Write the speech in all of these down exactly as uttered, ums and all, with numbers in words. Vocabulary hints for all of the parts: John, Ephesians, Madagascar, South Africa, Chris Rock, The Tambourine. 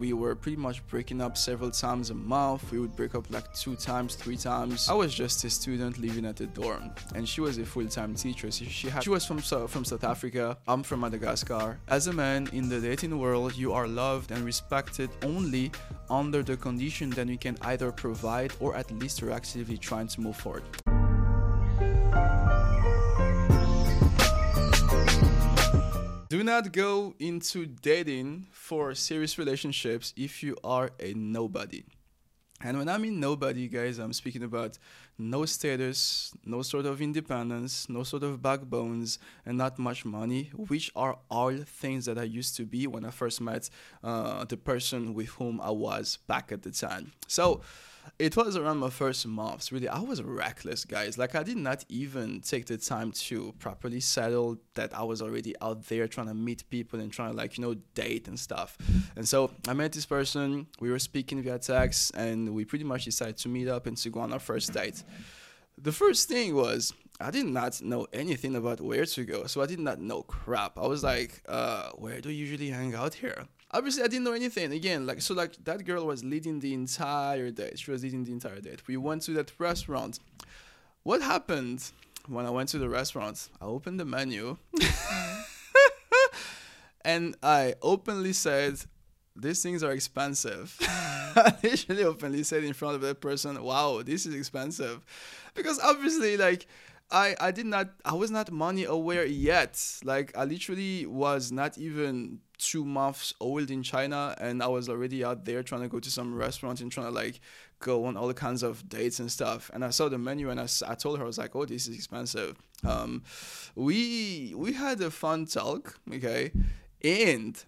We were pretty much breaking up several times a month. We would break up like two times, three times. I was just a student living at the dorm, and she was a full-time teacher. So she had, she was from from South Africa. I'm from Madagascar. As a man in the dating world, you are loved and respected only under the condition that you can either provide or at least you're actively trying to move forward. Do not go into dating for serious relationships if you are a nobody. And when I mean nobody, guys, I'm speaking about no status, no sort of independence, no sort of backbones, and not much money, which are all things that I used to be when I first met uh, the person with whom I was back at the time. So it was around my first months. Really, I was reckless, guys. Like, I did not even take the time to properly settle that I was already out there trying to meet people and trying to, like, you know, date and stuff. And so I met this person. We were speaking via text, and we pretty much decided to meet up and to go on our first date. The first thing was, I did not know anything about where to go, so I did not know crap. I was like, uh, where do you usually hang out here? Obviously, I didn't know anything. Again, like, so like that girl was leading the entire date. She was leading the entire date. We went to that restaurant. What happened when I went to the restaurant? I opened the menu and I openly said, these things are expensive. I literally openly said in front of that person, wow, this is expensive. Because obviously, like, I, I did not, I was not money aware yet. Like, I literally was not even two months old in China, and I was already out there trying to go to some restaurant and trying to, like, go on all kinds of dates and stuff. And I saw the menu, and I, I told her, I was like, oh, this is expensive. Um, we we had a fun talk, okay? And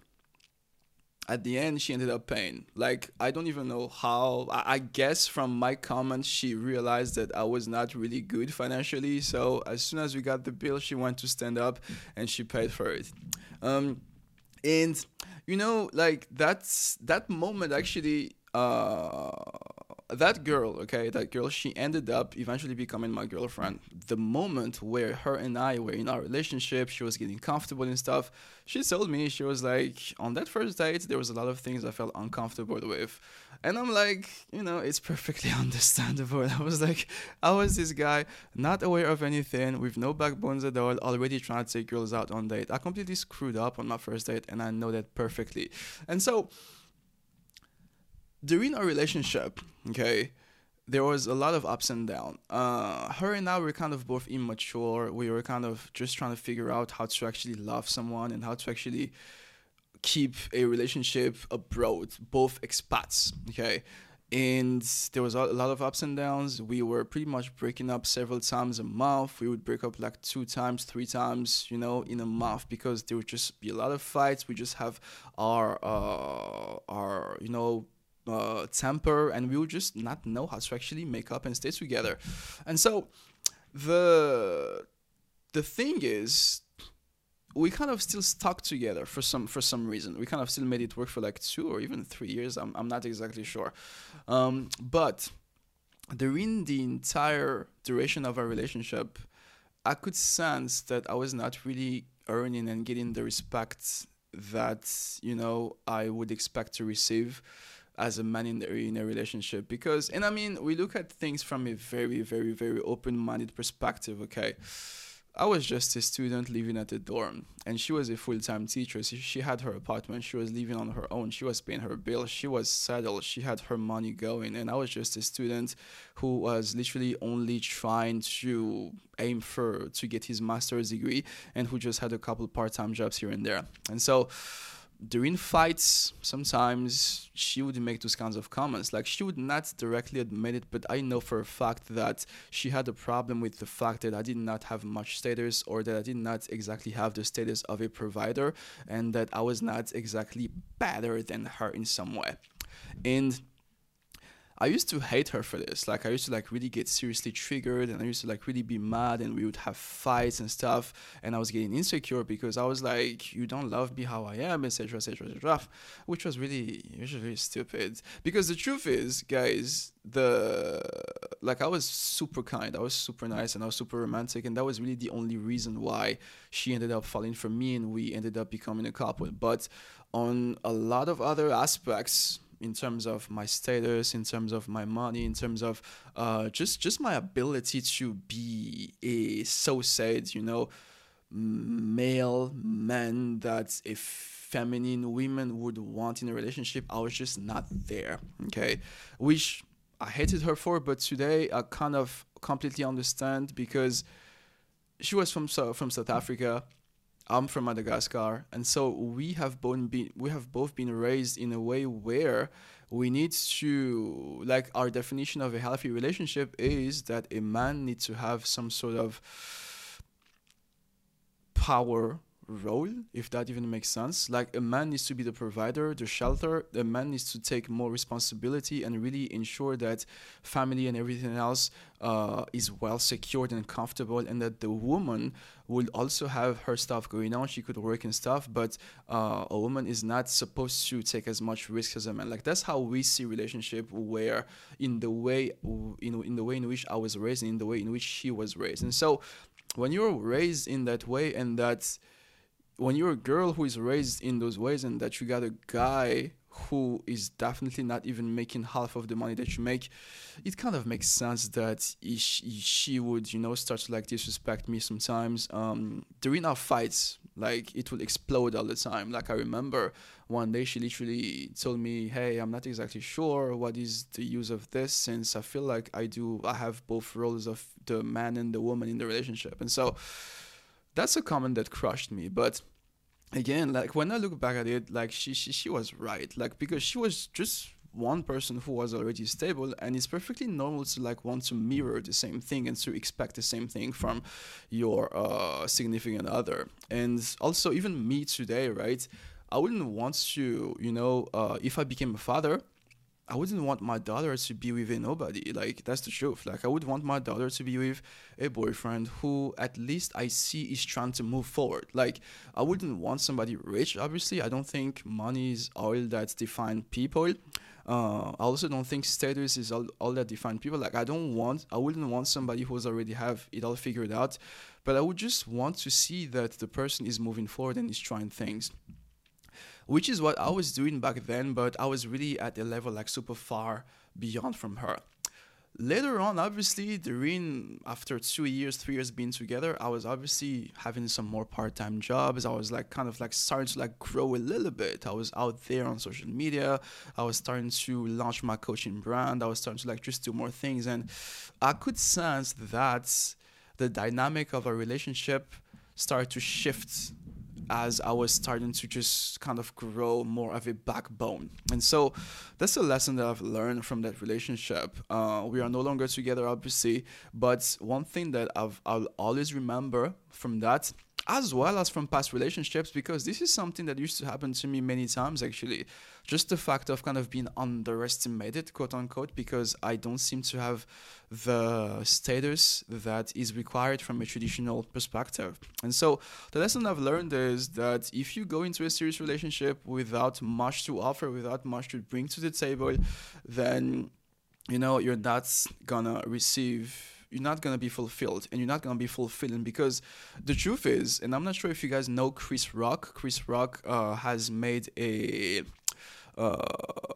at the end, she ended up paying. Like, I don't even know how. I, I guess from my comments, she realized that I was not really good financially. So as soon as we got the bill, she went to stand up and she paid for it. Um, and, you know, like, that's that moment actually, uh, that girl, okay, that girl, she ended up eventually becoming my girlfriend. The moment where her and I were in our relationship, she was getting comfortable and stuff. She told me, she was like, on that first date, there was a lot of things I felt uncomfortable with. And I'm like, you know, it's perfectly understandable. I was like, I was this guy, not aware of anything, with no backbones at all, already trying to take girls out on date. I completely screwed up on my first date, and I know that perfectly. And so during our relationship, okay, there was a lot of ups and downs. Uh, her and I were kind of both immature. We were kind of just trying to figure out how to actually love someone and how to actually keep a relationship abroad, both expats, okay? And there was a lot of ups and downs. We were pretty much breaking up several times a month. We would break up like two times, three times, you know, in a month, because there would just be a lot of fights. We just have our, uh, our, you know, Uh, temper, and we would just not know how to actually make up and stay together. And so the the thing is, we kind of still stuck together for some for some reason. We kind of still made it work for like two or even three years. I'm I'm not exactly sure. Um, but during the entire duration of our relationship, I could sense that I was not really earning and getting the respect that, you know, I would expect to receive as a man in, the, in a relationship. Because, and I mean, we look at things from a very, very, very open-minded perspective, okay? I was just a student living at the dorm, and she was a full-time teacher. So she had her apartment. She was living on her own. She was paying her bills. She was settled. She had her money going, and I was just a student who was literally only trying to aim for, to get his master's degree, and who just had a couple part-time jobs here and there. And so during fights, sometimes she would make those kinds of comments. Like, she would not directly admit it, but I know for a fact that she had a problem with the fact that I did not have much status, or that I did not exactly have the status of a provider, and that I was not exactly better than her in some way. And I used to hate her for this. Like, I used to, like, really get seriously triggered, and I used to, like, really be mad, and we would have fights and stuff, and I was getting insecure because I was like, you don't love me how I am, et cetera, et cetera, et cetera, which was really, really stupid. Because the truth is, guys, the like I was super kind, I was super nice, and I was super romantic, and that was really the only reason why she ended up falling for me and we ended up becoming a couple. But on a lot of other aspects, in terms of my status, in terms of my money, in terms of uh, just just my ability to be a so-said, you know, male man that a feminine woman would want in a relationship, I was just not there, okay? Which I hated her for, but today I kind of completely understand, because she was from from South Africa, I'm from Madagascar, and so we have both been we have both been raised in a way where we need to, like, our definition of a healthy relationship is that a man needs to have some sort of power role, if that even makes sense. Like, a man needs to be the provider, the shelter. A man needs to take more responsibility and really ensure that family and everything else uh, is well secured and comfortable, and that the woman will also have her stuff going on. She could work and stuff, but uh, a woman is not supposed to take as much risk as a man. Like, that's how we see relationship, where in the way in, in the way in which I was raised, and in the way in which she was raised. And so when you're raised in that way, and that's when you're a girl who is raised in those ways, and that you got a guy who is definitely not even making half of the money that you make, it kind of makes sense that she would, you know, start to, like, disrespect me sometimes. Um, during our fights, like, it would explode all the time. Like, I remember one day she literally told me, hey, I'm not exactly sure what is the use of this, since I feel like I do, I have both roles of the man and the woman in the relationship. And so that's a comment that crushed me. But again, like, when I look back at it, like, she, she she was right, like, because she was just one person who was already stable, and it's perfectly normal to, like, want to mirror the same thing and to expect the same thing from your uh, significant other. And also, even me today, right, I wouldn't want to, you know, uh, if I became a father, I wouldn't want my daughter to be with a nobody. Like, that's the truth. Like, I would want my daughter to be with a boyfriend who at least I see is trying to move forward. Like, I wouldn't want somebody rich, obviously. I don't think money is all that defines people. Uh, I also don't think status is all, all that defines people. Like, I don't want, I wouldn't want somebody who's already have it all figured out, but I would just want to see that the person is moving forward and is trying things, which is what I was doing back then, but I was really at a level, like, super far beyond from her. Later on, obviously, during, after two years, three years being together, I was obviously having some more part-time jobs. I was, like, kind of, like, starting to, like, grow a little bit. I was out there on social media. I was starting to launch my coaching brand. I was starting to, like, just do more things. And I could sense that the dynamic of our relationship started to shift as I was starting to just kind of grow more of a backbone. And so that's a lesson that I've learned from that relationship. Uh, we are no longer together, obviously, but one thing that I've, I'll always remember from that, as well as from past relationships, because this is something that used to happen to me many times, actually, just the fact of kind of being underestimated, quote unquote, because I don't seem to have the status that is required from a traditional perspective. And so the lesson I've learned is that if you go into a serious relationship without much to offer, without much to bring to the table, then, you know, you're not gonna receive you're not going to be fulfilled, and you're not going to be fulfilling, because the truth is, and I'm not sure if you guys know Chris Rock, Chris Rock uh, has made a uh,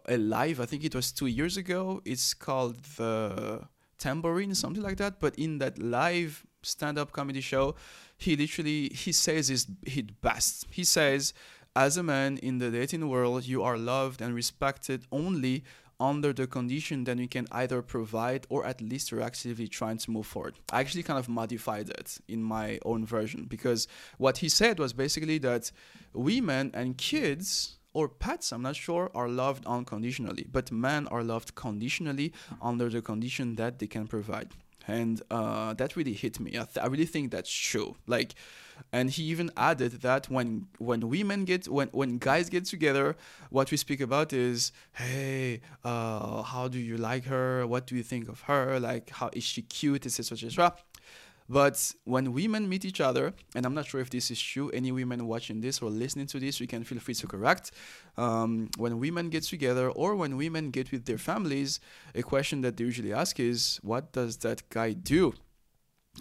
a live, I think it was two years ago, it's called The Tambourine, something like that, but in that live stand-up comedy show, he literally, he says his, his best, he says, as a man in the dating world, you are loved and respected only under the condition that you can either provide or at least you're actively trying to move forward. I actually kind of modified it in my own version, because what he said was basically that women and kids or pets, I'm not sure, are loved unconditionally, but men are loved conditionally under the condition that they can provide. And uh, that really hit me. I, th- I really think that's true. Like, and he even added that when when women get when, when guys get together, what we speak about is, hey, uh, how do you like her? What do you think of her? Like, how is she cute? Etc. etc. But when women meet each other, and I'm not sure if this is true, any women watching this or listening to this, you can feel free to correct. Um, when women get together or when women get with their families, a question that they usually ask is, what does that guy do?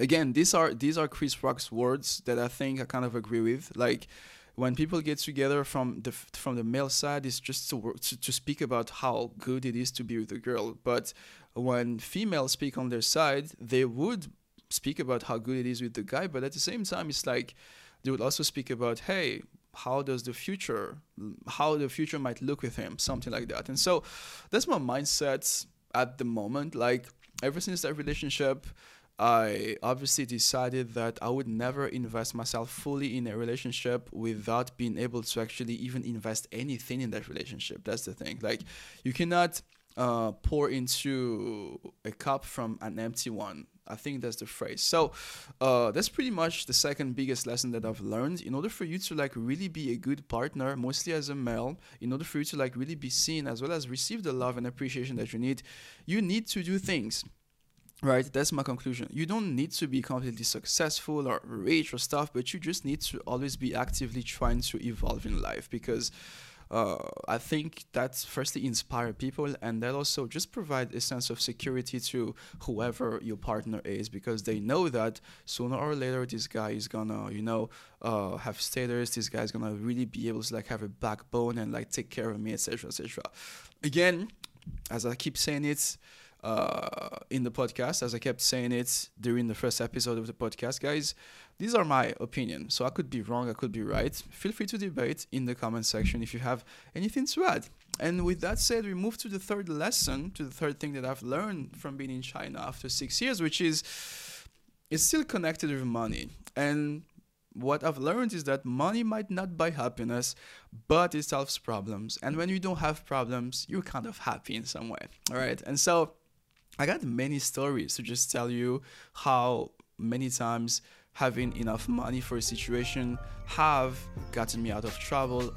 Again, these are these are Chris Rock's words that I think I kind of agree with. Like, when people get together from the from the male side, it's just to, work, to to speak about how good it is to be with a girl. But when females speak on their side, they would speak about how good it is with the guy. But at the same time, it's like they would also speak about, hey, how does the future, how the future might look with him, something like that. And so that's my mindset at the moment. Like, ever since that relationship, I obviously decided that I would never invest myself fully in a relationship without being able to actually even invest anything in that relationship. That's the thing. Like, you cannot uh, pour into a cup from an empty one. I think that's the phrase. So uh, that's pretty much the second biggest lesson that I've learned. In order for you to like really be a good partner, mostly as a male, in order for you to like really be seen as well as receive the love and appreciation that you need, you need to do things. Right, that's my conclusion. You don't need to be completely successful or rich or stuff, but you just need to always be actively trying to evolve in life, because uh, I think that's firstly inspire people, and that also just provide a sense of security to whoever your partner is, because they know that sooner or later this guy is gonna, you know, uh, have status. This guy is gonna really be able to like have a backbone and like take care of me, et cetera, et cetera. Again, as I keep saying it. Uh, in the podcast, as I kept saying it during the first episode of the podcast, guys, these are my opinions. So I could be wrong, I could be right. Feel free to debate in the comment section if you have anything to add. And with that said, we move to the third lesson, to the third thing that I've learned from being in China after six years, which is it's still connected with money. And what I've learned is that money might not buy happiness, but it solves problems. And when you don't have problems, you're kind of happy in some way. All right. And so I got many stories to just tell you how many times having enough money for a situation have gotten me out of trouble.